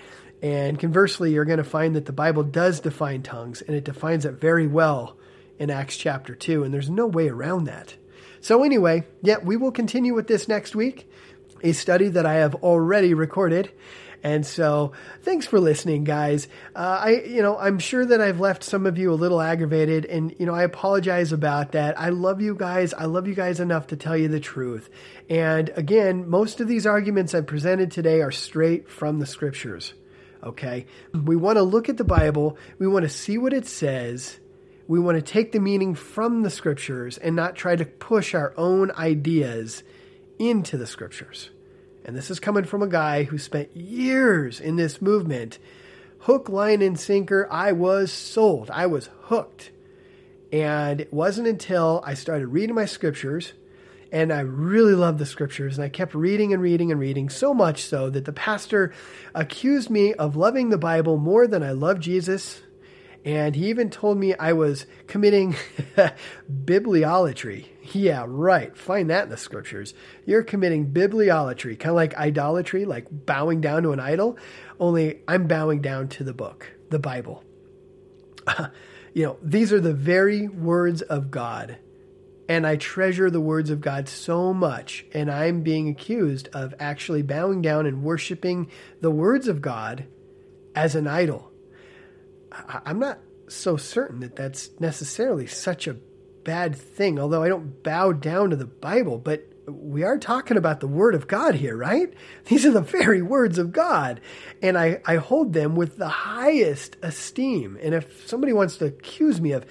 And conversely, you're going to find that the Bible does define tongues, and it defines it very well in Acts chapter 2, and there's no way around that. So anyway, we will continue with this next week, a study that I have already recorded. And so thanks for listening, guys. I'm sure that I've left some of you a little aggravated, and, I apologize about that. I love you guys. I love you guys enough to tell you the truth. And again, most of these arguments I presented today are straight from the scriptures. Okay. We want to look at the Bible. We want to see what it says. We want to take the meaning from the scriptures and not try to push our own ideas into the scriptures. And this is coming from a guy who spent years in this movement. Hook, line, and sinker, I was sold. I was hooked. And it wasn't until I started reading my scriptures, and I really loved the scriptures, and I kept reading and reading and reading, so much so that the pastor accused me of loving the Bible more than I love Jesus, and he even told me I was committing bibliolatry. Yeah, right. Find that in the scriptures. You're committing bibliolatry, kind of like idolatry, like bowing down to an idol, only I'm bowing down to the book, the Bible. These are the very words of God, and I treasure the words of God so much, and I'm being accused of actually bowing down and worshiping the words of God as an idol. I'm not so certain that that's necessarily such a bad thing, although I don't bow down to the Bible, but we are talking about the Word of God here, right? These are the very words of God, and I hold them with the highest esteem. And if somebody wants to accuse me of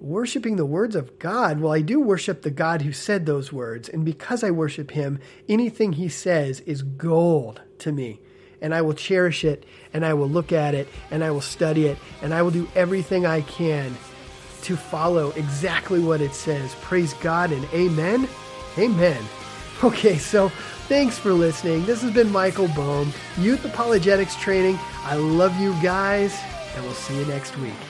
worshiping the words of God, well, I do worship the God who said those words, and because I worship Him, anything He says is gold to me, and I will cherish it, and I will look at it, and I will study it, and I will do everything I can to follow exactly what it says. Praise God and amen. Amen. Okay, so thanks for listening. This has been Michael Boehm, Youth Apologetics Training. I love you guys, and we'll see you next week.